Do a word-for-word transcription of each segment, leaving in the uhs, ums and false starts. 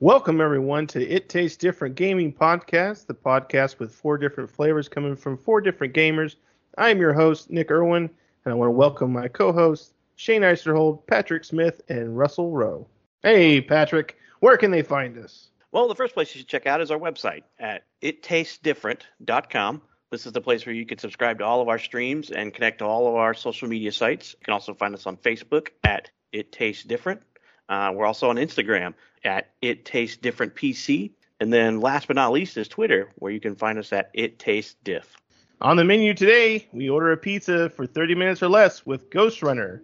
Welcome, everyone, to It Tastes Different Gaming Podcast, the podcast with four different flavors coming from four different gamers. I am your host, Nick Irwin, and I want to welcome my co-hosts, Shane Eisterhold, Patrick Smith, and Russell Rowe. Hey, Patrick, where can they find us? Well, the first place you should check out is our website at it tastes different dot com. This is the place where you can subscribe to all of our streams and connect to all of our social media sites. You can also find us on Facebook at It Tastes Different. Uh, we're also on Instagram at It Tastes Different P C. And then last but not least is Twitter, where you can find us at It Tastes Diff. On the menu today, we order a pizza for thirty minutes or less with Ghostrunner.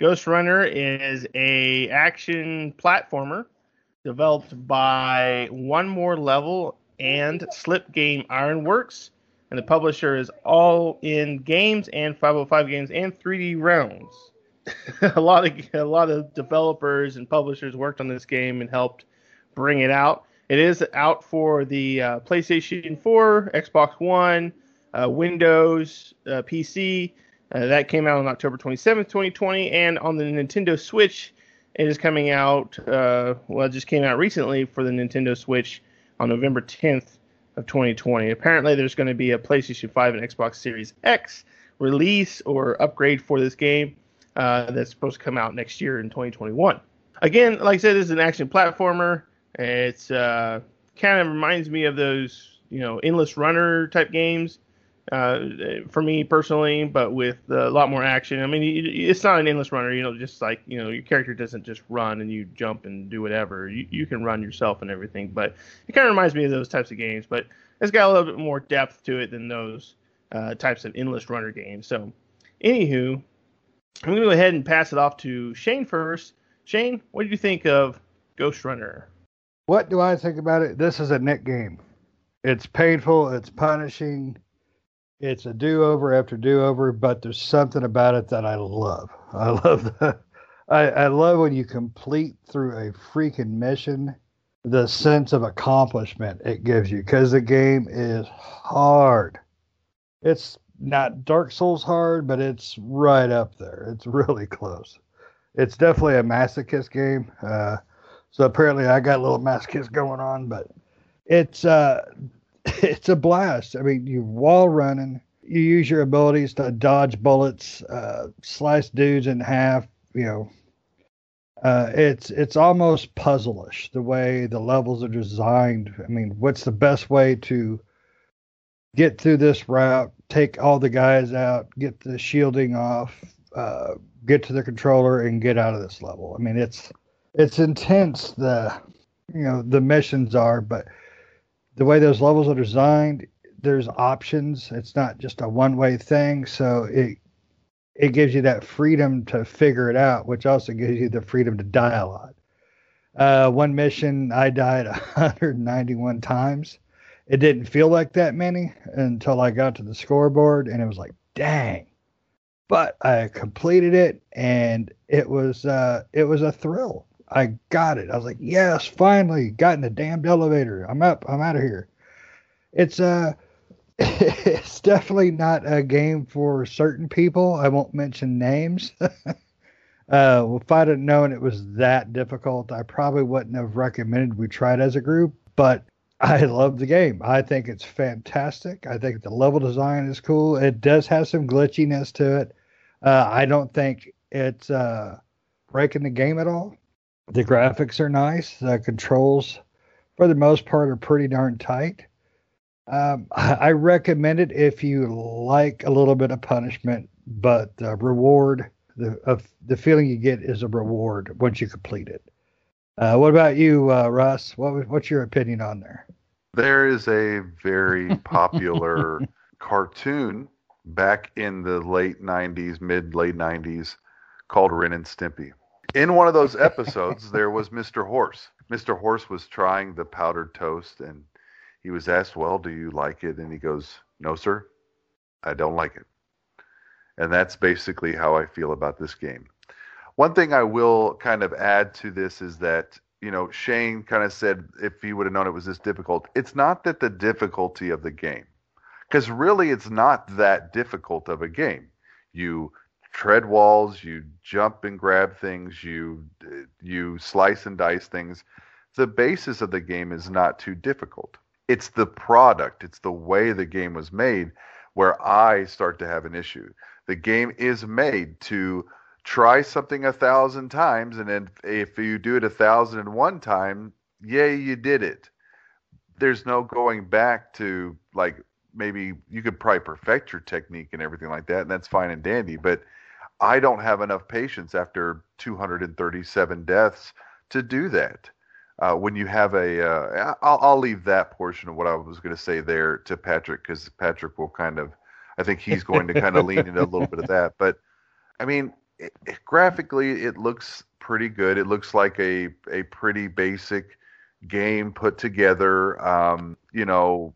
Ghostrunner is a action platformer developed by One More Level and Slipgate Ironworks. And the publisher is All In Games and five oh five Games and three D Realms. A lot of a lot of developers and publishers worked on this game and helped bring it out. It is out for the uh, PlayStation four, Xbox One, uh, Windows, uh, P C. Uh, that came out on October twenty-seventh, twenty twenty, and on the Nintendo Switch, it is coming out. Uh, well, it just came out recently for the Nintendo Switch on November tenth of twenty twenty. Apparently, there's going to be a PlayStation five and Xbox Series X release or upgrade for this game. Uh, that's supposed to come out next year in twenty twenty-one. Again, like I said, this is an action platformer. It's uh, kind of reminds me of those, you know, endless runner type games uh, for me personally, but with a lot more action. I mean, it's not an endless runner. You know, just like, you know, your character doesn't just run and you jump and do whatever. You, you can run yourself and everything, but it kind of reminds me of those types of games. But it's got a little bit more depth to it than those uh, types of endless runner games. So, anywho, I'm going to go ahead and pass it off to Shane first. Shane, what do you think of Ghostrunner? What do I think about it? This is a Nick game. It's painful. It's punishing. It's a do-over after do-over, but there's something about it that I love. I love the, I, I love when you complete through a freaking mission the sense of accomplishment it gives you, because the game is hard. It's not Dark Souls hard, but it's right up there. It's really close. It's definitely a masochist game. Uh, so apparently I got a little masochist going on, but it's uh, it's a blast. I mean, you're wall running. You use your abilities to dodge bullets, uh, slice dudes in half. You know, uh, it's it's almost puzzle-ish the way the levels are designed. I mean, what's the best way to get through this route, take all the guys out, get the shielding off, uh, get to the controller, and get out of this level. I mean, it's it's intense, the you know, the missions are, but the way those levels are designed, there's options. It's not just a one-way thing, so it it gives you that freedom to figure it out, which also gives you the freedom to die a lot. Uh, one mission, I died one hundred ninety-one times. It didn't feel like that many until I got to the scoreboard, and it was like, dang. But I completed it, and it was uh, it was a thrill. I got it. I was like, yes, finally, got in the damned elevator. I'm up. I'm out of here. It's uh, it's definitely not a game for certain people. I won't mention names. uh, well, if I'd have known it was that difficult, I probably wouldn't have recommended we try it as a group, but I love the game. I think it's fantastic. I think the level design is cool. It does have some glitchiness to it. Uh, I don't think it's uh, breaking the game at all. The graphics are nice. The controls, for the most part, are pretty darn tight. Um, I, I recommend it if you like a little bit of punishment, but the reward, the uh, the feeling you get is a reward once you complete it. Uh, what about you, uh, Russ? What, what's your opinion on there? There is a very popular cartoon back in the late nineties, mid-late nineties, called Ren and Stimpy. In one of those episodes, there was Mister Horse. Mister Horse was trying the powdered toast, and he was asked, well, do you like it? And he goes, no, sir, I don't like it. And that's basically how I feel about this game. One thing I will kind of add to this is that, you know, Shane kind of said if he would have known it was this difficult. It's not that the difficulty of the game, because really it's not that difficult of a game. You tread walls, you jump and grab things, you you slice and dice things. the basis of the game is not too difficult. It's the product, it's the way the game was made where I start to have an issue. The game is made to try something a thousand times, and then if you do it a thousand and one time, yay, you did it. There's no going back to, like, maybe you could probably perfect your technique and everything like that, and that's fine and dandy, but I don't have enough patience after two hundred thirty-seven deaths to do that. Uh, when you have a, uh, I'll, I'll leave that portion of what I was going to say there to Patrick, because Patrick will kind of, I think he's going to kind of lean into a little bit of that. But I mean, it, it, graphically, it looks pretty good. It looks like a a pretty basic game put together. Um, you know,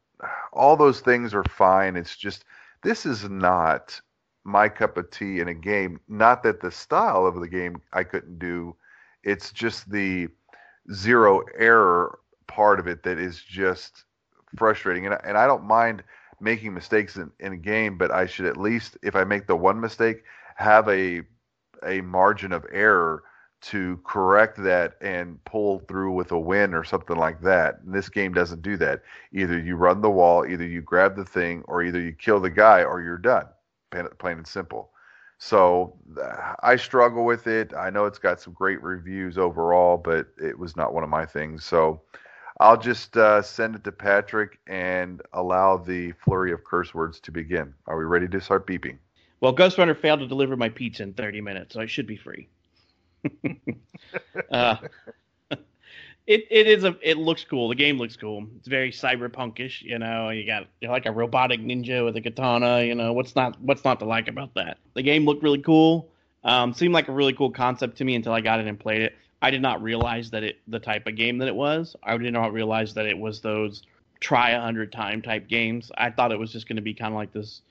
all those things are fine. It's just, this is not my cup of tea in a game. Not that the style of the game I couldn't do. It's just the zero error part of it that is just frustrating. And, and I don't mind making mistakes in, in a game, but I should at least, if I make the one mistake, have a a margin of error to correct that and pull through with a win or something like that. And this game doesn't do that. Either you run the wall, either you grab the thing, or either you kill the guy or you're done, plain and simple. So I struggle with it. I know it's got some great reviews overall, but it was not one of my things. So I'll just uh, send it to Patrick and allow the flurry of curse words to begin. Are we ready to start beeping? Well, Ghostrunner failed to deliver my pizza in thirty minutes, so I should be free. uh, it it is a it looks cool. The game looks cool. It's very cyberpunkish. You know, you got you're like a robotic ninja with a katana. You know, what's not what's not to like about that? The game looked really cool. Um, seemed like a really cool concept to me until I got it and played it. I did not realize that it the type of game that it was. I did not realize that it was those try a hundred time type games. I thought it was just going to be kind of like this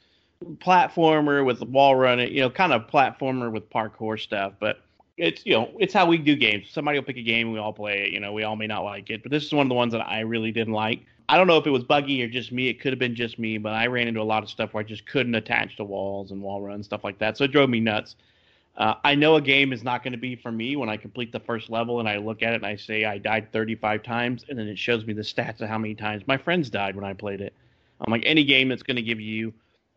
platformer with the wall running, you know, kind of platformer with parkour stuff. But it's, you know, it's how we do games. Somebody will pick a game and we all play it. You know, we all may not like it, but this is one of the ones that I really didn't like. I don't know if it was buggy or just me. It could have been just me, but I ran into a lot of stuff where I just couldn't attach to walls and wall run, stuff like that. So it drove me nuts. Uh, I know a game is not going to be for me when I complete the first level and I look at it and I say I died thirty-five times, and then it shows me the stats of how many times my friends died when I played it. I'm like, any game that's going to give you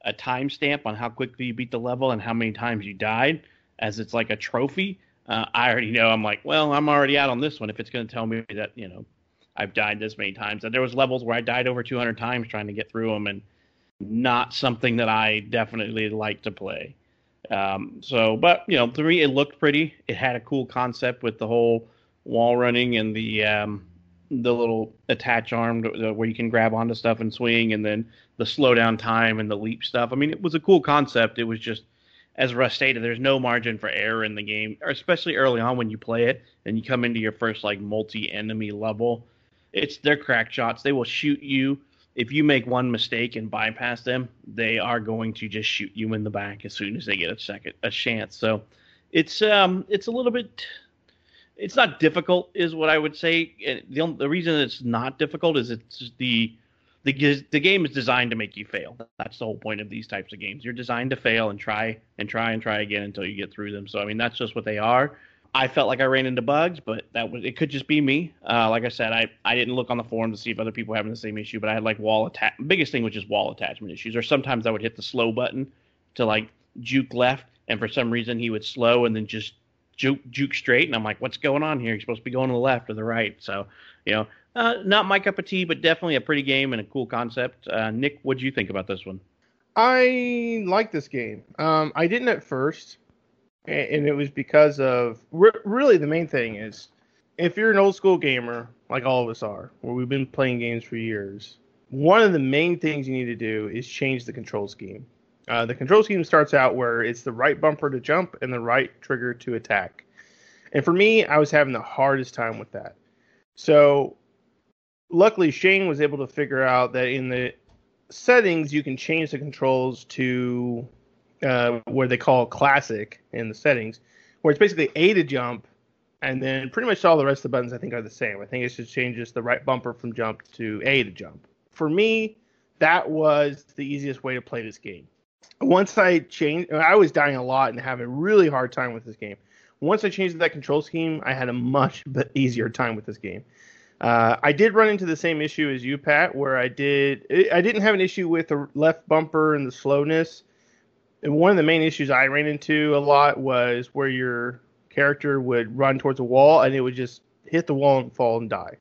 a timestamp on how quickly you beat the level and how many times you died, as it's like a trophy, uh, I already know. I'm like, well, I'm already out on this one if it's going to tell me that, you know, I've died this many times. And there was levels where I died over two hundred times trying to get through them, and not something that I definitely like to play. Um, so, but, you know, to me, it looked pretty. It had a cool concept with the whole wall running and the um, the little attach arm to, uh, where you can grab onto stuff and swing, and then the slow down time and the leap stuff. I mean, it was a cool concept. It was just, as Russ stated, there's no margin for error in the game, especially early on when you play it and you come into your first, like, multi-enemy level. It's their crack shots. They will shoot you. If you make one mistake and bypass them, they are going to just shoot you in the back as soon as they get a second a chance. So it's um it's a little bit it's not difficult is what I would say. And the only, the reason it's not difficult is it's the the the game is designed to make you fail. That's the whole point of these types of games. You're designed to fail and try and try and try again until you get through them. So I mean, that's just what they are. I felt like I ran into bugs, but that was, it could just be me. Uh, like I said, I, I didn't look on the forum to see if other people were having the same issue, but I had like wall attack. Biggest thing was just wall attachment issues. Or sometimes I would hit the slow button to like juke left, and for some reason he would slow and then just juke juke straight. And I'm like, what's going on here? You're supposed to be going to the left or the right. So, you know, uh, not my cup of tea, but definitely a pretty game and a cool concept. Uh, Nick, what'd you think about this one? I like this game. Um, I didn't at first. And it was because of, really the main thing is, if you're an old school gamer, like all of us are, where we've been playing games for years, one of the main things you need to do is change the control scheme. Uh, the control scheme starts out where it's the right bumper to jump and the right trigger to attack. And for me, I was having the hardest time with that. So luckily, Shane was able to figure out that in the settings, you can change the controls to... Uh, where they call classic in the settings, where it's basically A to jump, and then pretty much all the rest of the buttons I think are the same. I think it just changes the right bumper from jump to A to jump. For me, that was the easiest way to play this game. Once I changed, I was dying a lot and having a really hard time with this game. Once I changed that control scheme, I had a much easier time with this game. Uh, I did run into the same issue as you, Pat, where I did I didn't have an issue with the left bumper and the slowness. And one of the main issues I ran into a lot was where your character would run towards a wall and it would just hit the wall and fall and die.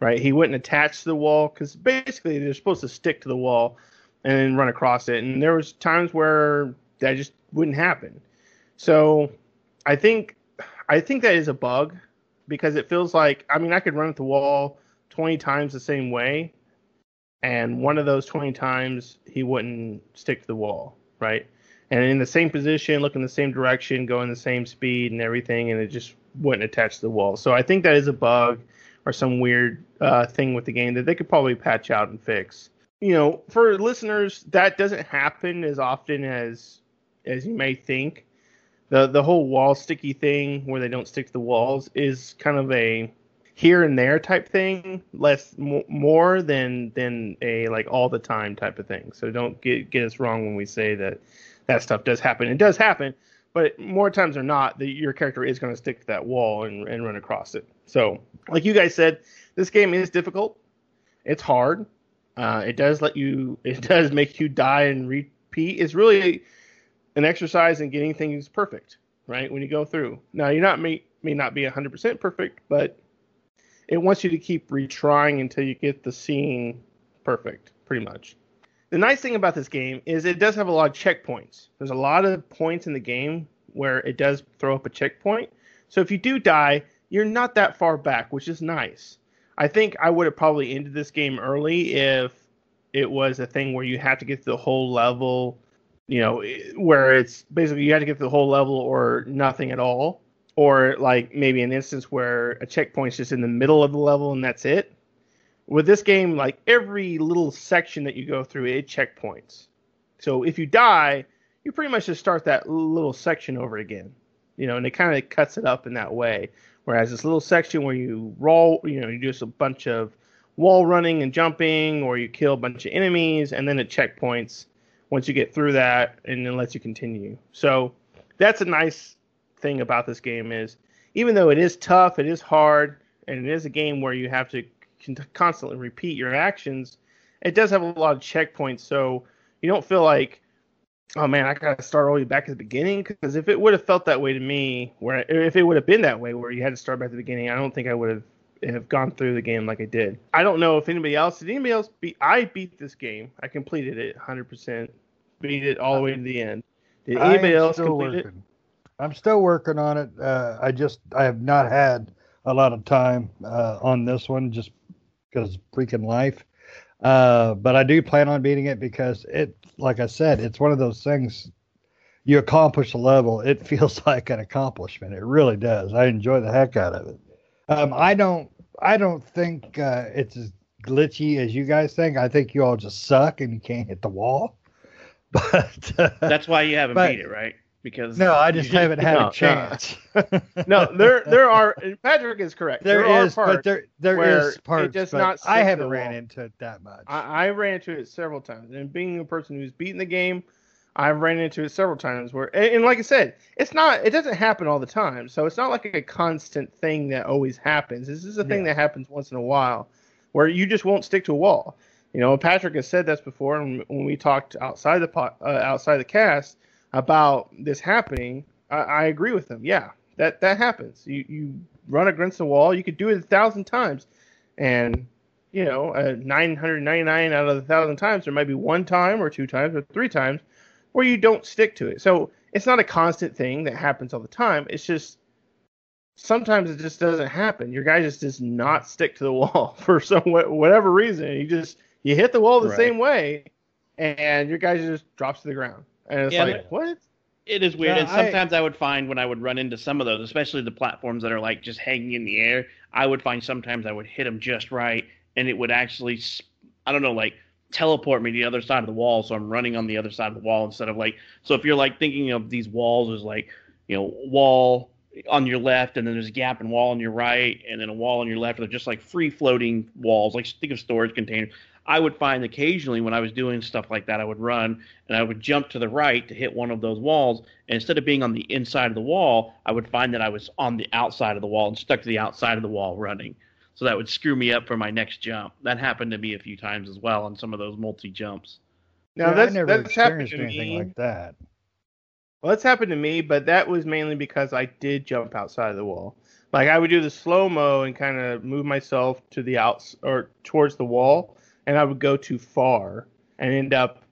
Right? He wouldn't attach to the wall because basically they're supposed to stick to the wall and then run across it. And there was times where that just wouldn't happen. So I think I think that is a bug. Because it feels like, I mean, I could run at the wall twenty times the same way, and one of those twenty times he wouldn't stick to the wall, right? And in the same position, look in the same direction, go in the same speed and everything, and it just wouldn't attach to the wall. So I think that is a bug or some weird uh, thing with the game that they could probably patch out and fix. You know, for listeners, that doesn't happen as often as as you may think. The the whole wall sticky thing where they don't stick to the walls is kind of a here and there type thing, less m- more than than a like all the time type of thing. So don't get get us wrong when we say that that stuff does happen. It does happen, but more times than not, the, your character is going to stick to that wall and, and run across it. So like you guys said, this game is difficult. It's hard. Uh, it does let you. It does make you die and repeat. It's really an exercise in getting things perfect, right? When you go through. Now, you're not may, may not be one hundred percent perfect, but it wants you to keep retrying until you get the scene perfect, pretty much. The nice thing about this game is it does have a lot of checkpoints. There's a lot of points in the game where it does throw up a checkpoint. So if you do die, you're not that far back, which is nice. I think I would have probably ended this game early if it was a thing where you have to get to the whole level, you know, where it's basically you had to get to the whole level or nothing at all. Or like maybe an instance where a checkpoint's just in the middle of the level and that's it. With this game, like every little section that you go through, it checkpoints. So if you die, you pretty much just start that little section over again. You know, and it kind of cuts it up in that way. Whereas this little section where you roll, you know, you do just a bunch of wall running and jumping, or you kill a bunch of enemies, and then it checkpoints once you get through that, and then lets you continue. So that's a nice thing about this game is, even though it is tough, it is hard, and it is a game where you have to constantly repeat your actions, it does have a lot of checkpoints, so you don't feel like, oh man, I gotta start all the way back at the beginning, because if it would have felt that way to me, where if it would have been that way, where you had to start back at the beginning, I don't think I would have have gone through the game like I did. I don't know if anybody else, did anybody else beat, I beat this game. I completed it one hundred percent. Beat it all the way to the end. Did anybody else complete it? I'm still working on it. Uh, I just, I have not had a lot of time uh, on this one just because freaking life. Uh, but I do plan on beating it because it, like I said, it's one of those things you accomplish a level. It feels like an accomplishment. It really does. I enjoy the heck out of it. Um, I don't I don't think uh, it's as glitchy as you guys think. I think you all just suck and you can't hit the wall. But uh, that's why you haven't but, beat it, right? Because no, I just haven't just, had no, a chance. No. no, there there are Patrick is correct. There, there is are parts but there there is parts. It does but not I haven't ran wall. into it that much. I, I ran into it several times. And being a person who's beaten the game, I've ran into it several times where, and like I said, it's not, it doesn't happen all the time. So it's not like a constant thing that always happens. This is a thing yeah. that happens once in a while where you just won't stick to a wall. You know, Patrick has said this before. And when we talked outside the pot, uh, outside the cast about this happening, I, I agree with him. Yeah, that, that happens. You, you run against the wall. You could do it a thousand times. And, you know, uh, nine hundred ninety-nine out of the thousand times, there might be one time or two times or three times or you don't stick to it. So it's not a constant thing that happens all the time. It's just sometimes it just doesn't happen. Your guy just does not stick to the wall for some whatever reason. You just you hit the wall the right. same way, and your guy just drops to the ground. And it's yeah, like, what? It is weird. No, and sometimes I, I would find when I would run into some of those, especially the platforms that are like just hanging in the air, I would find sometimes I would hit them just right, and it would actually, I don't know, like, teleport me to the other side of the wall, so I'm running on the other side of the wall instead of like, so if you're like thinking of these walls as like, you know, wall on your left and then there's a gap and wall on your right and then a wall on your left, they're just like free floating walls, like think of storage containers. I would find occasionally when I was doing stuff like that, I would run and I would jump to the right to hit one of those walls, and instead of being on the inside of the wall, I would find that I was on the outside of the wall and stuck to the outside of the wall running. So that would screw me up for my next jump. That happened to me a few times as well on some of those multi-jumps. Now, yeah, that's, I never that's happened to anything me. like that. Well, that's happened to me, but that was mainly because I did jump outside of the wall. Like, I would do the slow-mo and kind of move myself to the outs or towards the wall, and I would go too far and end up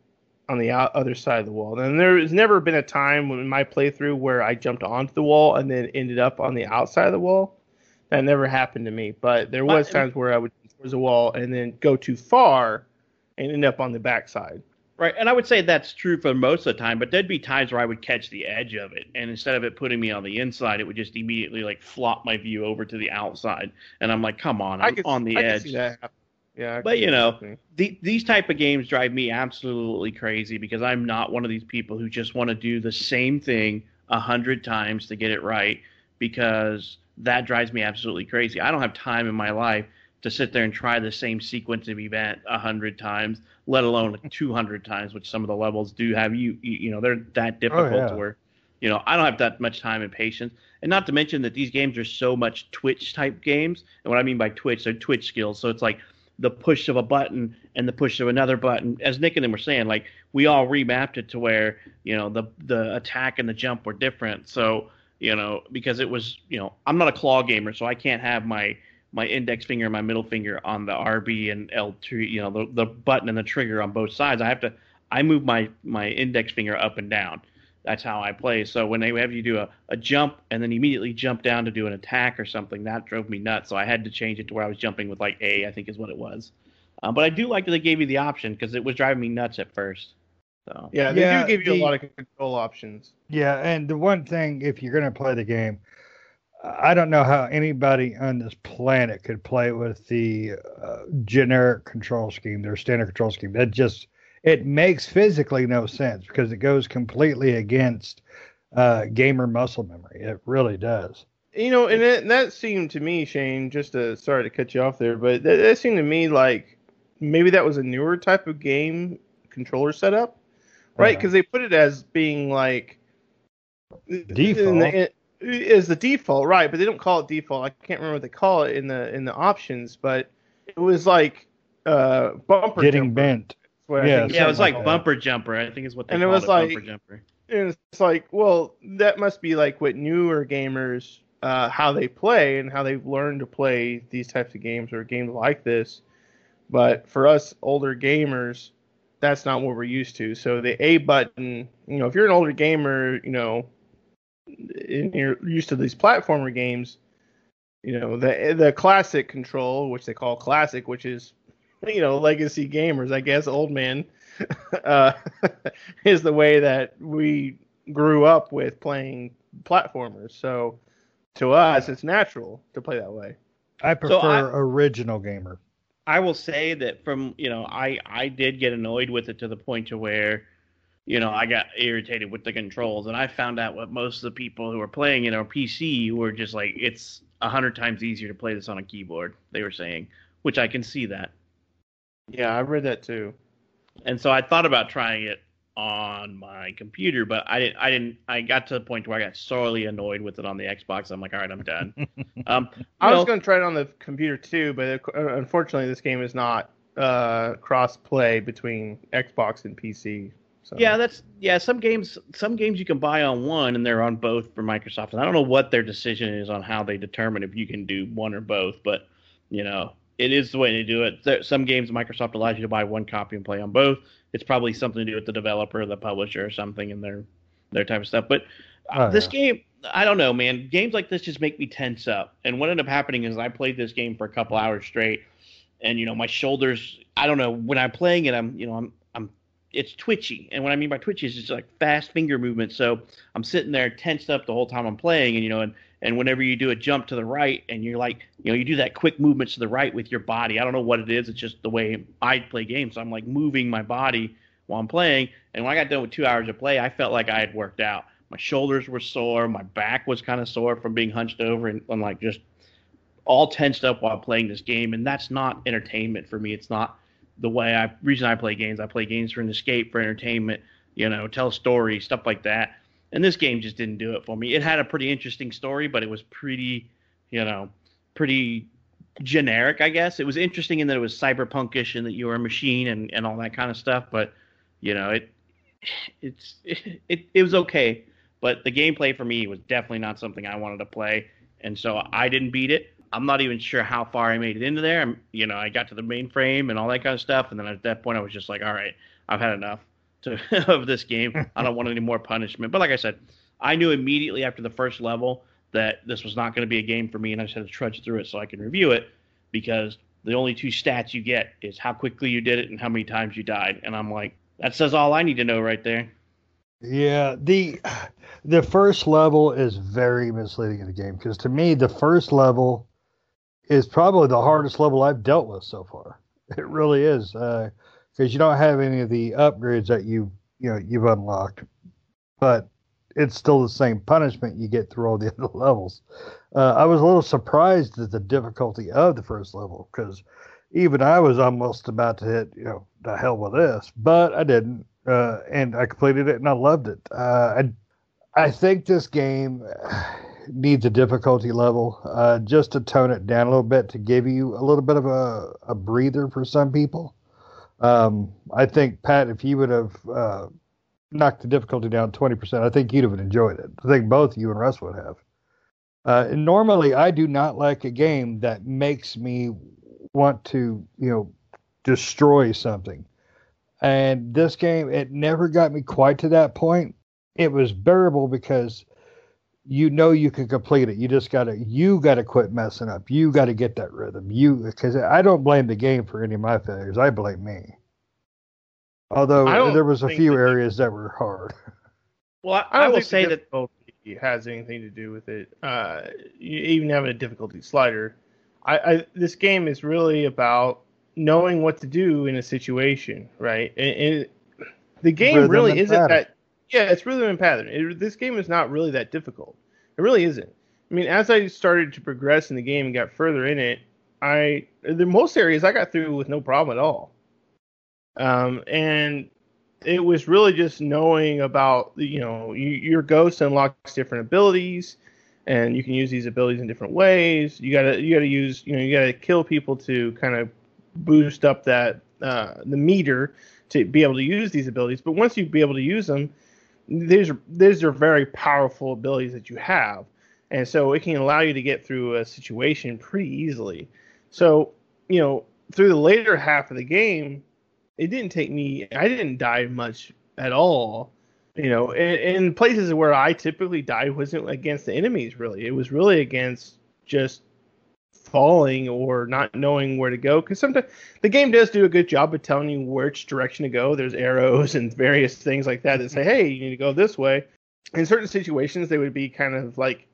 on the out- other side of the wall. And there has never been a time in my playthrough where I jumped onto the wall and then ended up on the outside of the wall. That never happened to me, but there was times where I would go towards the wall and then go too far and end up on the backside. Right, and I would say that's true for most of the time, but there'd be times where I would catch the edge of it, and instead of it putting me on the inside, it would just immediately like flop my view over to the outside, and I'm like, come on, I'm can, on the I edge. Can see that. Yeah, I but, you know, the, these type of games drive me absolutely crazy because I'm not one of these people who just want to do the same thing a hundred times to get it right because that drives me absolutely crazy. I don't have time in my life to sit there and try the same sequence of event a hundred times, let alone two hundred times, which some of the levels do have. You, you know, they're that difficult oh, yeah. to where, you know, I don't have that much time and patience. And not to mention that these games are so much Twitch type games. And what I mean by Twitch, they're Twitch skills. So it's like the push of a button and the push of another button. As Nick and them were saying, like we all remapped it to where, you know, the, the attack and the jump were different. So, you know, because it was, you know, I'm not a claw gamer, so I can't have my, my index finger and my middle finger on the R B and L two, you know, the, the button and the trigger on both sides. I have to, I move my, my index finger up and down. That's how I play. So when they have you do a, a jump and then immediately jump down to do an attack or something, that drove me nuts. So I had to change it to where I was jumping with like A, I think is what it was. Um, but I do like that they gave you the option because it was driving me nuts at first. So yeah, they yeah, do give you the, a lot of control options. Yeah, and the one thing, if you're going to play the game, I don't know how anybody on this planet could play with the uh, generic control scheme, their standard control scheme. That just, it makes physically no sense because it goes completely against uh, gamer muscle memory. It really does. You know, and it, that seemed to me, Shane, just to, sorry to cut you off there, but that, that seemed to me like maybe that was a newer type of game controller setup, right? Because uh-huh. they put it as being like default. Is the default, right? But they don't call it default. I can't remember what they call it in the in the options, but it was like uh, bumper getting jumper. bent. Yeah, yeah, it was like, like bumper jumper. I think is what they and called it. Was it like, bumper jumper. And it's like, well, that must be like what newer gamers uh, how they play and how they've learned to play these types of games or games like this. But for us older gamers, that's not what we're used to. So the A button, you know, if you're an older gamer, you know. And you're used to these platformer games, you know, the the classic control, which they call classic, which is, you know, legacy gamers, I guess, old man, uh, is the way that we grew up with playing platformers. So to us, it's natural to play that way. I prefer so I, original gamer. I will say that from, you know, I, I did get annoyed with it to the point to where, you know, I got irritated with the controls, and I found out what most of the people who are playing it on P C who are just like, it's a hundred times easier to play this on a keyboard, they were saying, which I can see that. Yeah, I read that too. And so I thought about trying it on my computer, but I didn't, I didn't, I got to the point where I got sorely annoyed with it on the Xbox. I'm like, all right, I'm done. um, I was going to try it on the computer too, but it, unfortunately this game is not uh, cross-play between Xbox and P C. So. Yeah, that's yeah. Some games, some games you can buy on one, and they're on both for Microsoft. And I don't know what their decision is on how they determine if you can do one or both, but you know, it is the way they do it. There, some games Microsoft allows you to buy one copy and play on both. It's probably something to do with the developer, or the publisher, or something, and their their type of stuff. But uh, this game, I don't know, man. Games like this just make me tense up. And what ended up happening is I played this game for a couple hours straight, and you know, my shoulders. I don't know when I'm playing it. I'm you know I'm. It's twitchy, and what I mean by twitchy is it's like fast finger movement. So I'm sitting there tensed up the whole time I'm playing, and you know, and, and whenever you do a jump to the right, and you're like, you know, you do that quick movement to the right with your body. I don't know what it is. It's just the way I play games. So I'm like moving my body while I'm playing, and when I got done with two hours of play, I felt like I had worked out. My shoulders were sore, my back was kind of sore from being hunched over, and I'm like just all tensed up while playing this game, and that's not entertainment for me. It's not. The way I reason I play games, I play games for an escape, for entertainment, you know, tell stories, stuff like that. And this game just didn't do it for me. It had a pretty interesting story, but it was pretty, you know, pretty generic, I guess. It was interesting in that it was cyberpunkish and that you were a machine and, and all that kind of stuff. But, you know, it it's it, it, it was okay. But the gameplay for me was definitely not something I wanted to play. And so I didn't beat it. I'm not even sure how far I made it into there. I'm, you know, I got to the main frame and all that kind of stuff. And then at that point, I was just like, all right, I've had enough to, of this game. I don't want any more punishment. But like I said, I knew immediately after the first level that this was not going to be a game for me, and I just had to trudge through it so I can review it, because the only two stats you get is how quickly you did it and how many times you died. And I'm like, that says all I need to know right there. Yeah, the the first level is very misleading in the game, because to me, the first level is probably the hardest level I've dealt with so far. It really is, because uh, you don't have any of the upgrades that you you know you've unlocked, but it's still the same punishment you get through all the other levels. Uh, I was a little surprised at the difficulty of the first level, because even I was almost about to hit, you know, the hell with this, but I didn't. Uh, and I completed it and I loved it. Uh, I, I think this game needs a difficulty level uh, just to tone it down a little bit, to give you a little bit of a, a breather for some people. Um, I think, Pat, if you would have, uh, knocked the difficulty down twenty percent, I think you'd have enjoyed it. I think both you and Russ would have. Uh, and normally, I do not like a game that makes me want to, you know, destroy something. And this game, it never got me quite to that point. It was bearable because you know you can complete it. You just gotta, you gotta quit messing up. You gotta get that rhythm. You, because I don't blame the game for any of my failures. I blame me. Although there was a few areas that were hard. Well, I, I, I will say that difficulty has anything to do with it. Uh, even having a difficulty slider, I, I this game is really about knowing what to do in a situation, right? And, and the game really isn't that. Yeah, it's rhythm and pattern. It, this game is not really that difficult. It really isn't. I mean, as I started to progress in the game and got further in it, I the most areas I got through with no problem at all. Um, and it was really just knowing about, you know, you, your ghost unlocks different abilities, and you can use these abilities in different ways. You gotta, you gotta use, you know, you gotta kill people to kind of boost up that, uh, the meter to be able to use these abilities. But once you be able to use them, these are, these are very powerful abilities that you have. And so it can allow you to get through a situation pretty easily. So, you know, through the later half of the game, it didn't take me, I didn't die much at all, you know, and, and places where I typically died wasn't against the enemies, really. It was really against just falling or not knowing where to go, because sometimes the game does do a good job of telling you which direction to go. There's arrows and various things like that that say, hey, you need to go this way. In certain situations, they would be kind of like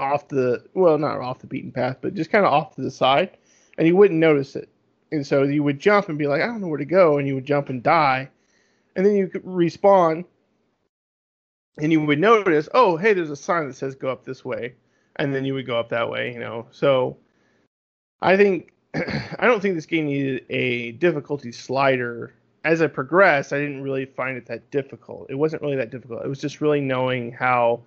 off the, well, not off the beaten path, but just kind of off to the side, and you wouldn't notice it. And so you would jump and be like, I don't know where to go. And you would jump and die. And then you could respawn. And you would notice, oh, hey, there's a sign that says go up this way. And then you would go up that way, you know. So I think, I don't think this game needed a difficulty slider. As I progressed, I didn't really find it that difficult. It wasn't really that difficult. It was just really knowing how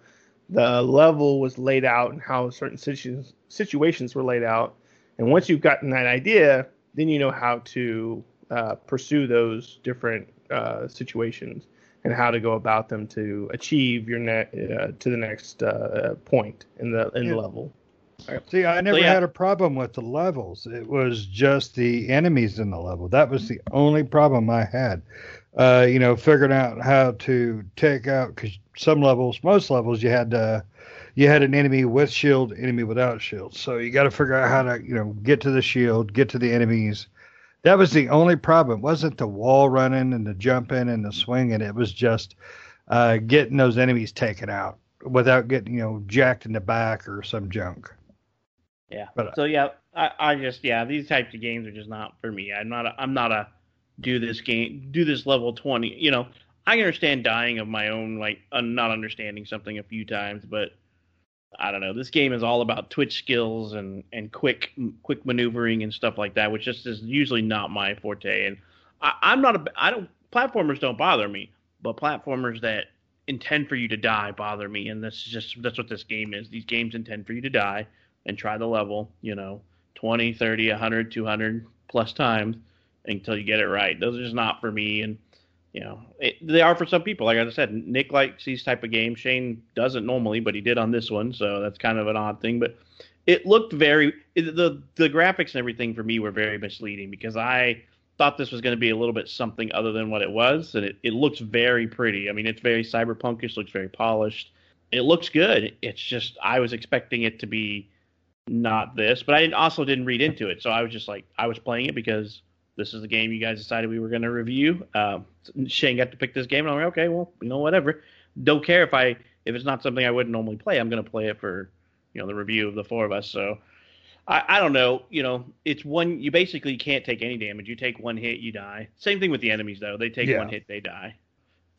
the level was laid out and how certain situ- situations were laid out. And once you've gotten that idea, then you know how to uh, pursue those different uh, situations and how to go about them to achieve your net uh, to the next uh, point in the in yeah. the level. See, I never so, yeah. had a problem with the levels. It was just the enemies in the level. That was the only problem I had. Uh, you know, figuring out how to take out, because some levels, most levels, you had to. You had an enemy with shield, enemy without shield. So you got to figure out how to, you know, get to the shield, get to the enemies. That was the only problem. It wasn't the wall running and the jumping and the swinging. It was just uh, getting those enemies taken out without getting, you know, jacked in the back or some junk. Yeah. But, so yeah, I, I just yeah, these types of games are just not for me. I'm not. A, I'm not a do this game, do this level twenty. You know, I understand dying of my own, like uh, not understanding something a few times, but I don't know. This game is all about twitch skills and, and quick quick maneuvering and stuff like that, which just is usually not my forte. And I, I'm not a I don't platformers don't bother me, but platformers that intend for you to die bother me. And that's just that's what this game is. These games intend for you to die and try the level. You know, twenty, thirty, one hundred, two hundred plus times until you get it right. Those are just not for me. And, you know, it, they are for some people. Like I said, Nick likes these type of games. Shane doesn't normally, but he did on this one. So that's kind of an odd thing. But it looked very it, – the the graphics and everything for me were very misleading because I thought this was going to be a little bit something other than what it was. And it, it looks very pretty. I mean, it's very cyberpunkish, looks very polished. It looks good. It's just I was expecting it to be not this. But I didn't, also didn't read into it. So I was just like – I was playing it because – this is the game you guys decided we were going to review. Um, Shane got to pick this game, and I'm like, okay, well, you know, whatever. Don't care if I if it's not something I wouldn't normally play. I'm going to play it for, you know, the review of the four of us. So I, I don't know. You know, it's one. You basically can't take any damage. You take one hit, you die. Same thing with the enemies, though. They take yeah. one hit, they die.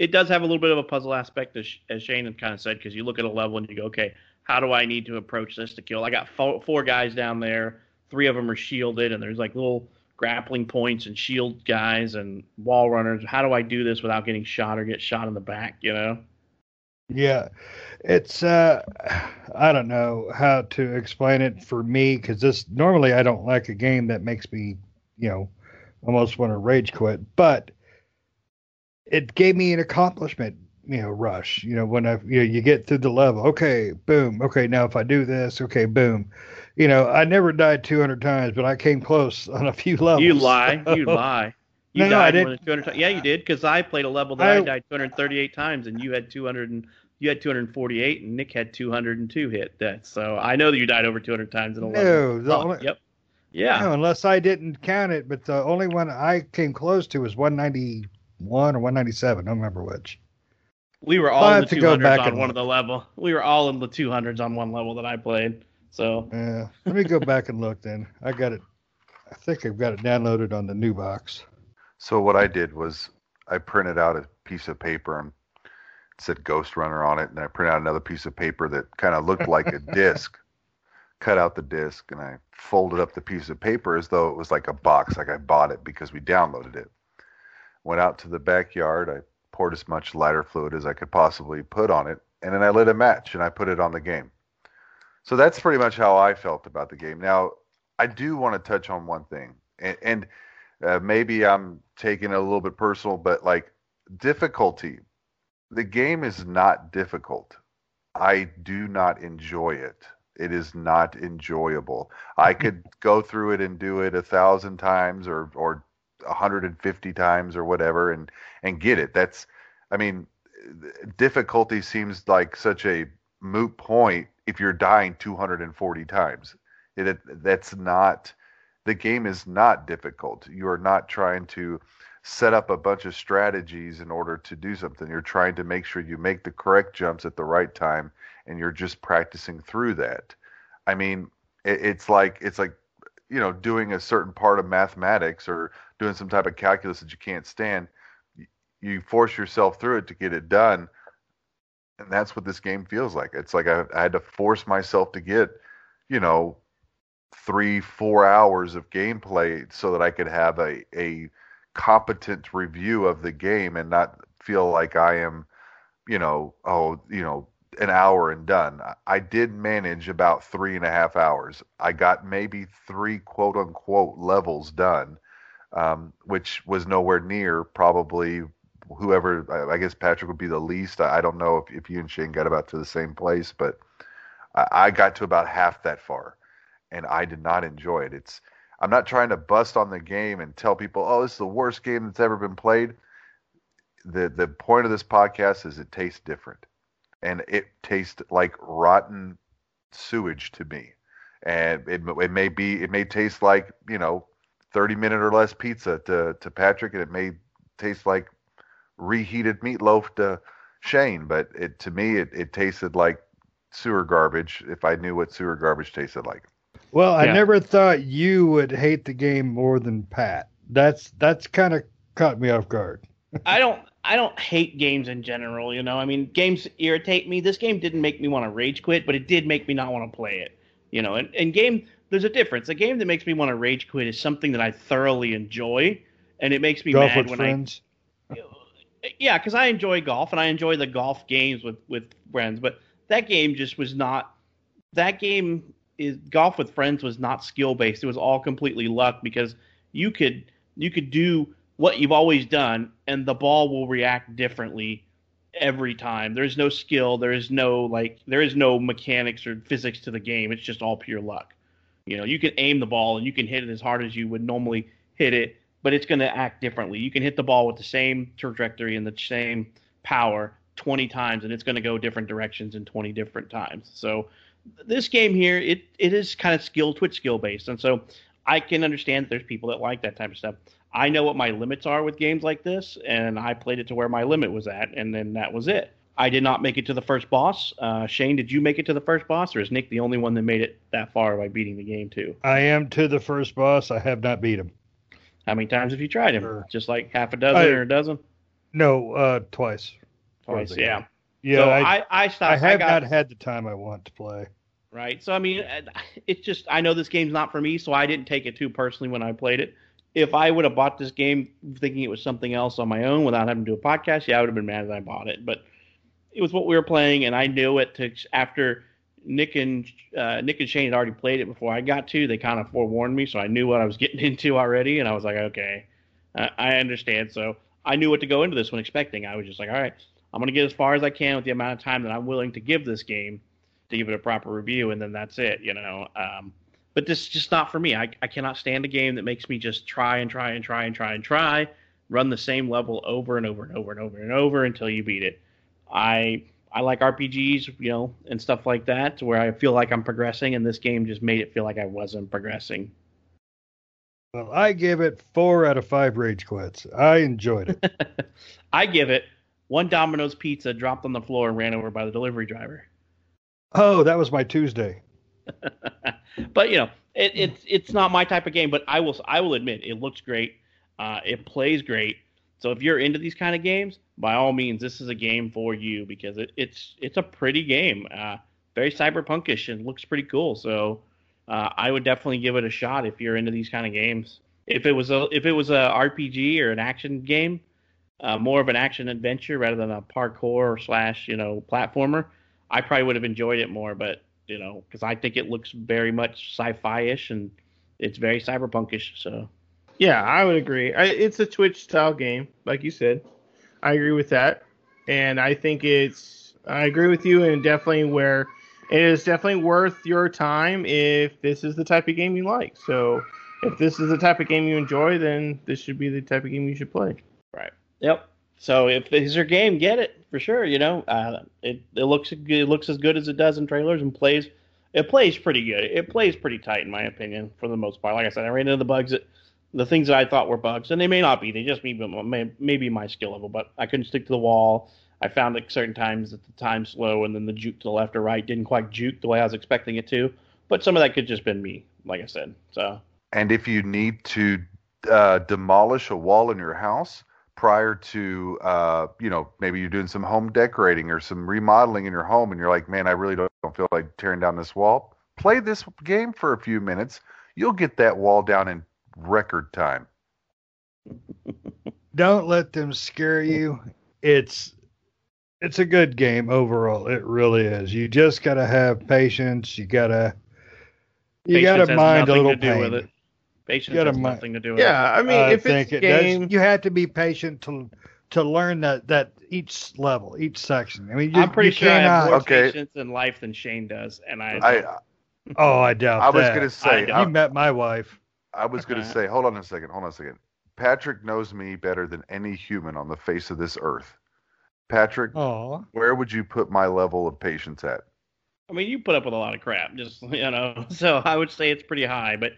It does have a little bit of a puzzle aspect, as, as Shane kind of said, because you look at a level and you go, okay, how do I need to approach this to kill? I got four, four guys down there. Three of them are shielded, and there's like little grappling points and shield guys and wall runners. How do I do this without getting shot or get shot in the back, you know? Yeah. It's, uh, I don't know how to explain it for me, because this, normally I don't like a game that makes me, you know, almost want to rage quit, but it gave me an accomplishment, you know, rush. You know, when I, you know, you get through the level, okay, boom. Okay. Now if I do this, okay, boom. You know, I never died two hundred times, but I came close on a few levels. You lie. You lie. You no, died no, I didn't. more than two hundred times. Yeah, you did, because I played a level that I, I died two hundred thirty-eight times, and you had two hundred and you had two hundred forty-eight, and Nick had two hundred two hit deaths. So I know that you died over two hundred times in a level. No, only, yep. Yeah. No, unless I didn't count it, but the only one I came close to was one ninety-one or one ninety-seven. I don't remember which. We were all I'll in the two hundreds on one of the level. We were all in the two hundreds on one level that I played. So yeah, let me go back and look then. I got it. I think I've got it downloaded on the new box. So what I did was I printed out a piece of paper and it said Ghostrunner on it. And I printed out another piece of paper that kind of looked like a disc, cut out the disc. And I folded up the piece of paper as though it was like a box. Like I bought it because we downloaded it. Went out to the backyard. I poured as much lighter fluid as I could possibly put on it. And then I lit a match and I put it on the game. So that's pretty much how I felt about the game. Now, I do want to touch on one thing, and, and uh, maybe I'm taking it a little bit personal, but like difficulty, the game is not difficult. I do not enjoy it. It is not enjoyable. I could go through it and do it a thousand times or or one hundred fifty times or whatever, and and get it. That's, I mean, difficulty seems like such a moot point. If you're dying two hundred forty times, it, it that's not, the game is not difficult. You are not trying to set up a bunch of strategies in order to do something. You're trying to make sure you make the correct jumps at the right time, and you're just practicing through that. I mean, it, it's like it's like you know, doing a certain part of mathematics or doing some type of calculus that you can't stand. You force yourself through it to get it done. And that's what this game feels like. It's like I, I had to force myself to get, you know, three, four hours of gameplay so that I could have a, a competent review of the game and not feel like I am, you know, oh, you know, an hour and done. I did manage about three and a half hours. I got maybe three quote unquote levels done, um, which was nowhere near probably whoever, I guess Patrick would be the least. I don't know if, if you and Shane got about to the same place, but I, I got to about half that far, and I did not enjoy it. It's I'm not trying to bust on the game and tell people, oh, this is the worst game that's ever been played. The the point of this podcast is it tastes different, and it tastes like rotten sewage to me. And it, it may be, it may taste like, you know, thirty minute or less pizza to, to Patrick, and it may taste like reheated meatloaf to Shane, but it to me it, it tasted like sewer garbage if I knew what sewer garbage tasted like. Well, yeah. I never thought you would hate the game more than Pat. That's that's kind of caught me off guard. I don't I don't hate games in general, you know. I mean, games irritate me. This game didn't make me want to rage quit, but it did make me not want to play it. You know, and, and game there's a difference. A game that makes me want to rage quit is something that I thoroughly enjoy, and it makes me Golf mad with when friends. I Yeah, because I enjoy golf, and I enjoy the golf games with, with friends, but that game just was not – that game is golf with friends was not skill based. It was all completely luck, because you could you could do what you've always done and the ball will react differently every time. There's no skill. There is no like there is no mechanics or physics to the game. It's just all pure luck. You know, you can aim the ball and you can hit it as hard as you would normally hit it, but it's going to act differently. You can hit the ball with the same trajectory and the same power twenty times, and it's going to go different directions in twenty different times. So this game here, it it is kind of skill twitch skill based, and so I can understand that there's people that like that type of stuff. I know what my limits are with games like this, and I played it to where my limit was at, and then that was it. I did not make it to the first boss. Uh, Shane, did you make it to the first boss, or is Nick the only one that made it that far by beating the game too? I am to the first boss. I have not beat him. How many times have you tried him? Sure. Just like half a dozen I, or a dozen? No, uh, twice. Twice, yeah. Yeah, so I, I, I, stopped, I have I got, not had the time I want to play. Right. So, I mean, it's just, I know this game's not for me, so I didn't take it too personally when I played it. If I would have bought this game thinking it was something else on my own without having to do a podcast, yeah, I would have been mad that I bought it. But it was what we were playing, and I knew it. To, after Nick and uh, Nick and Shane had already played it before I got to, they kind of forewarned me, so I knew what I was getting into already, and I was like, okay, uh, I understand. So I knew what to go into this one expecting. I was just like, all right, I'm going to get as far as I can with the amount of time that I'm willing to give this game to give it a proper review, and then that's it, you know. Um, But this is just not for me. I, I cannot stand a game that makes me just try and try and try and try and try, run the same level over and over and over and over and over until you beat it. I I like R P Gs, you know, and stuff like that, where I feel like I'm progressing, and this game just made it feel like I wasn't progressing. Well, I give it four out of five rage quits. I enjoyed it. I give it one Domino's pizza dropped on the floor and ran over by the delivery driver. Oh, that was my Tuesday. But you know, it, it's it's not my type of game. But I will I will admit, it looks great, uh, it plays great. So if you're into these kind of games, by all means, this is a game for you, because it, it's it's a pretty game, uh, very cyberpunkish and looks pretty cool. So uh, I would definitely give it a shot if you're into these kind of games. If it was a if it was a R P G or an action game, uh, more of an action adventure rather than a parkour slash you know platformer, I probably would have enjoyed it more, but. You know, because I think it looks very much sci-fi-ish, and it's very cyberpunkish. So, yeah, I would agree. I, it's a Twitch-style game, like you said. I agree with that, and I think it's. I agree with you, and definitely where it is definitely worth your time if this is the type of game you like. So, if this is the type of game you enjoy, then this should be the type of game you should play. Right. Yep. So if it's your game, get it for sure. You know, uh, it it looks it looks as good as it does in trailers, and plays it plays pretty good. It plays pretty tight, in my opinion, for the most part. Like I said, I ran into the bugs, that, the things that I thought were bugs, and they may not be. They just may be, may be my skill level, but I couldn't stick to the wall. I found at certain times that the time slow, and then the juke to the left or right didn't quite juke the way I was expecting it to. But some of that could just been me, like I said. So. And if you need to uh, demolish a wall in your house. Prior to, uh, you know, maybe you're doing some home decorating or some remodeling in your home, and you're like, man, I really don't, don't feel like tearing down this wall. Play this game for a few minutes. You'll get that wall down in record time. Don't let them scare you. It's it's a good game overall. It really is. You just got to have patience. You got to you got to mind a little pain. With it. Patience has nothing to do with it. Yeah, I mean, if it's a game... You have to be patient to to learn that, that each level, each section. I mean, you, I'm pretty you sure cannot... I have more okay. patience in life than Shane does, and I... I oh, I doubt I that. Was gonna say, I was going to say... You met my wife. I was going to say, hold on a second, hold on a second. Patrick knows me better than any human on the face of this earth. Patrick, Aww. Where would you put my level of patience at? I mean, you put up with a lot of crap, just, you know, so I would say it's pretty high, but...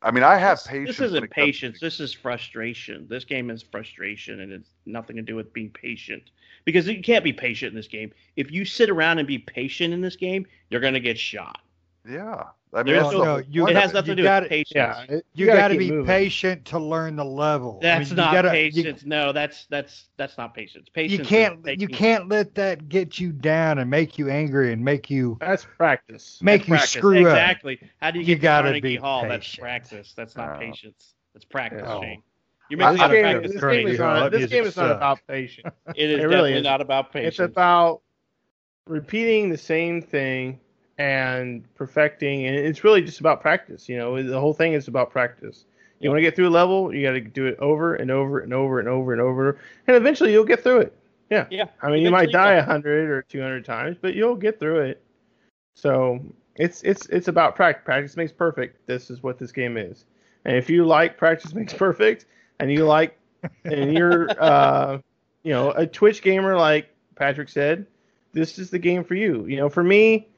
I mean, I have this, patience. This isn't patience. This is frustration. This game is frustration, and it's nothing to do with being patient. Because you can't be patient in this game. If you sit around and be patient in this game, you're going to get shot. Yeah. I mean, no, no, you, it has nothing to do gotta, with patience. Yeah, it, you, you got to be moving. patient to learn the level. That's I mean, not gotta, patience. You, no, that's that's that's not patience. Patience. You can't you can't let that get you down and make you angry and make you. That's practice. Make that's you practice. Screw exactly. up. Exactly. How do you, you get to Carnegie Hall? Patient. That's practice. That's not oh. patience. That's practice, oh. Shane. You're making out of practice. This game is not, this game is not about patience. It is it really definitely is. not about patience. It's about repeating the same thing and perfecting, and it's really just about practice. You know, the whole thing is about practice. You want to get through a level, you got to do it over and over and over and over and over, and eventually you'll get through it. Yeah. Yeah. I mean, eventually, you might die a hundred or two hundred times, but you'll get through it. So it's it's it's about practice. Practice makes perfect. This is what this game is. And if you like practice makes perfect, and you like, and you're uh, you know, a Twitch gamer like Patrick said, this is the game for you. You know, for me,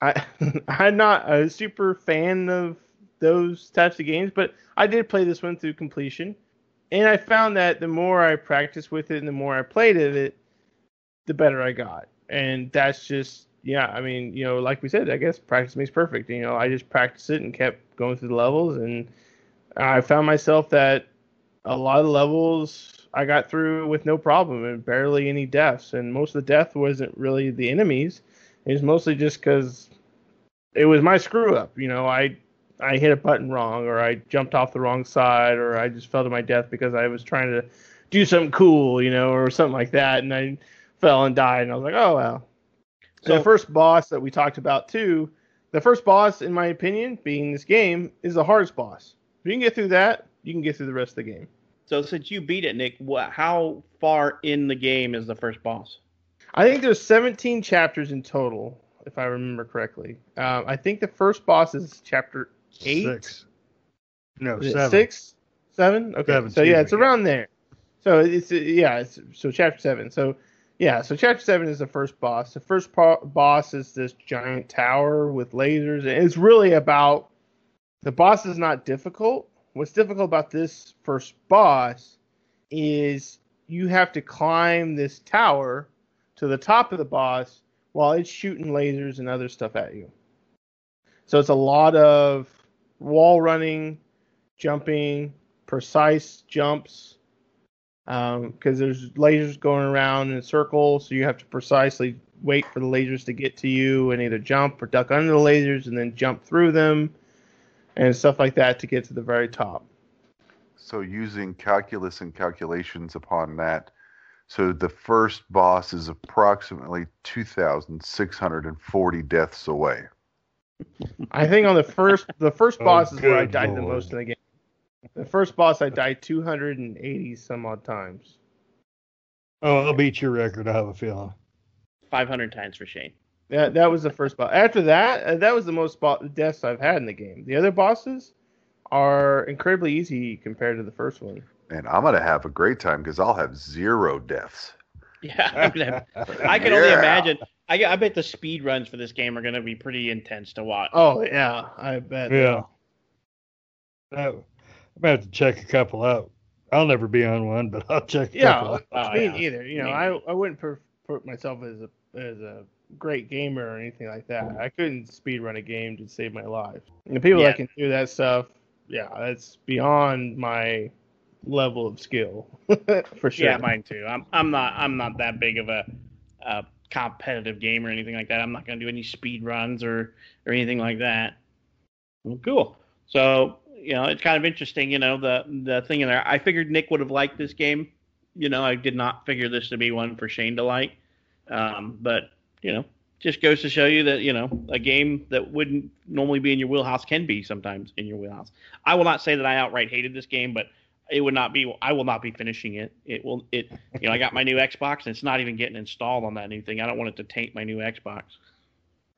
I I'm not a super fan of those types of games, but I did play this one through completion, and I found that the more I practiced with it and the more I played of it, the better I got. And that's just, yeah, I mean, you know, like we said, I guess practice makes perfect. You know, I just practiced it and kept going through the levels, and I found myself that a lot of levels I got through with no problem and barely any deaths, and most of the death wasn't really the enemies. It was mostly just because it was my screw up. You know, I I hit a button wrong, or I jumped off the wrong side, or I just fell to my death because I was trying to do something cool, you know, or something like that. And I fell and died, and I was like, oh, wow. So and the first boss that we talked about, too, the first boss, in my opinion, being this game, is the hardest boss. If you can get through that, you can get through the rest of the game. So since you beat it, Nick, what, how far in the game is the first boss? I think there's seventeen chapters in total, if I remember correctly. Um, I think the first boss is chapter Eight? Six. No, seven. Six? Seven? Okay. Seven, so, yeah, it's yeah. around there. So, it's, yeah, it's, so chapter seven. So, yeah, so chapter seven is the first boss. The first po- boss is this giant tower with lasers. And it's really about, the boss is not difficult. What's difficult about this first boss is you have to climb this tower to the top of the boss while it's shooting lasers and other stuff at you. So, it's a lot of wall running, jumping, precise jumps, because um, there's lasers going around in a circle, so you have to precisely wait for the lasers to get to you and either jump or duck under the lasers and then jump through them and stuff like that to get to the very top. So using calculus and calculations upon that, so the first boss is approximately two thousand six hundred forty deaths away. I think on the first, the first boss oh, is where I died Lord. the most in the game. The first boss, I died two hundred eighty some odd times. Oh, I'll beat your record, I have a feeling. five hundred times for Shane. That that was the first boss. After that, that was the most bo- deaths I've had in the game. The other bosses are incredibly easy compared to the first one. And I'm going to have a great time because I'll have zero deaths. Yeah, I'm gonna have, I can yeah. only imagine. I, I bet the speed runs for this game are going to be pretty intense to watch. Oh, yeah, I bet. Yeah. I'm going to have to check a couple out. I'll never be on one, but I'll check a yeah, couple out. Oh, me yeah, me neither. You know, I, I wouldn't put myself as a as a great gamer or anything like that. I couldn't speed run a game to save my life. And the people yeah. that can do that stuff, yeah, that's beyond my level of skill. For sure. Yeah, mine too. I'm I'm not I'm not that big of a... Uh, competitive game or anything like that. I'm not going to do any speed runs or or anything like that. Well, cool. So, you know, it's kind of interesting, you know, the the thing in there. I figured Nick would have liked this game. You know, I did not figure this to be one for Shane to like. Um, but, you know, just goes to show you that, you know, a game that wouldn't normally be in your wheelhouse can be sometimes in your wheelhouse. I will not say that I outright hated this game, but It would not be. I will not be finishing it. It will. It. You know, I got my new Xbox, and it's not even getting installed on that new thing. I don't want it to taint my new Xbox.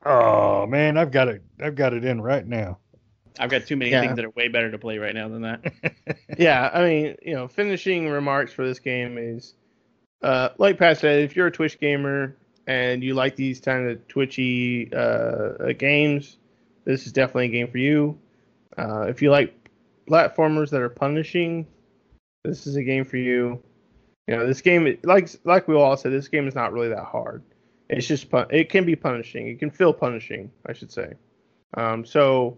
Oh man, I've got it. I've got it in right now. I've got too many yeah. things that are way better to play right now than that. Yeah, I mean, you know, finishing remarks for this game is, uh, like Pat said, if you're a Twitch gamer and you like these kind of twitchy uh, games, this is definitely a game for you. Uh, if you like platformers that are punishing, this is a game for you. You know, this game, like like we all said, this game is not really that hard. It's just, it can be punishing. It can feel punishing, I should say. Um, so,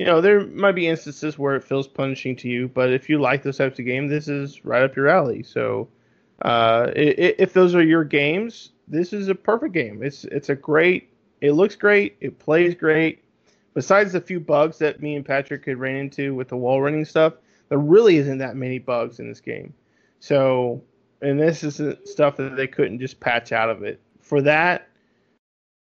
you know, there might be instances where it feels punishing to you, but if you like those types of games, this is right up your alley. So, uh, it, it, if those are your games, this is a perfect game. It's it's a great, it looks great, it plays great. Besides the few bugs that me and Patrick could ran into with the wall running stuff, there really isn't that many bugs in this game. So, and this is stuff that they couldn't just patch out of it. For that,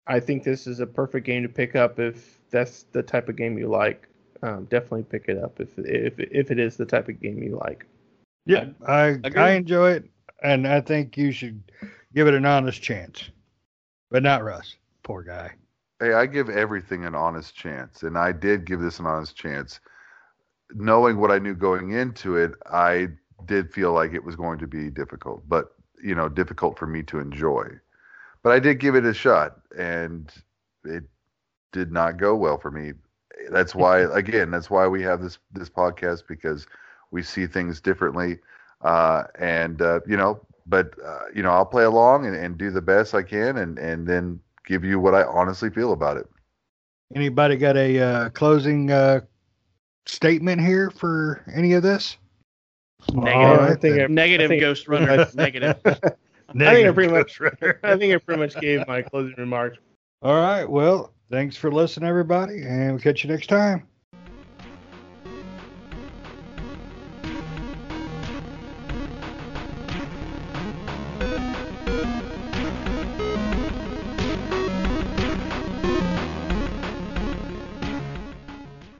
I think this is a perfect game to pick up if that's the type of game you like. Um, definitely pick it up if if if it is the type of game you like. Yeah, I I, I enjoy it, and I think you should give it an honest chance. But not Russ, poor guy. Hey, I give everything an honest chance, and I did give this an honest chance. Knowing what I knew going into it, I did feel like it was going to be difficult, but you know, difficult for me to enjoy. But I did give it a shot, and it did not go well for me. That's why, again, that's why we have this this podcast, because we see things differently. Uh, and, uh, you know, but, uh, you know, I'll play along and, and do the best I can and, and then give you what I honestly feel about it. Anybody got a uh, closing uh, statement here for any of this? Negative. Right, I think I, negative I think, Ghost Runner. Negative. Negative. I think I pretty much, I think I pretty much gave my closing remarks. All right. Well, thanks for listening, everybody, and we'll catch you next time.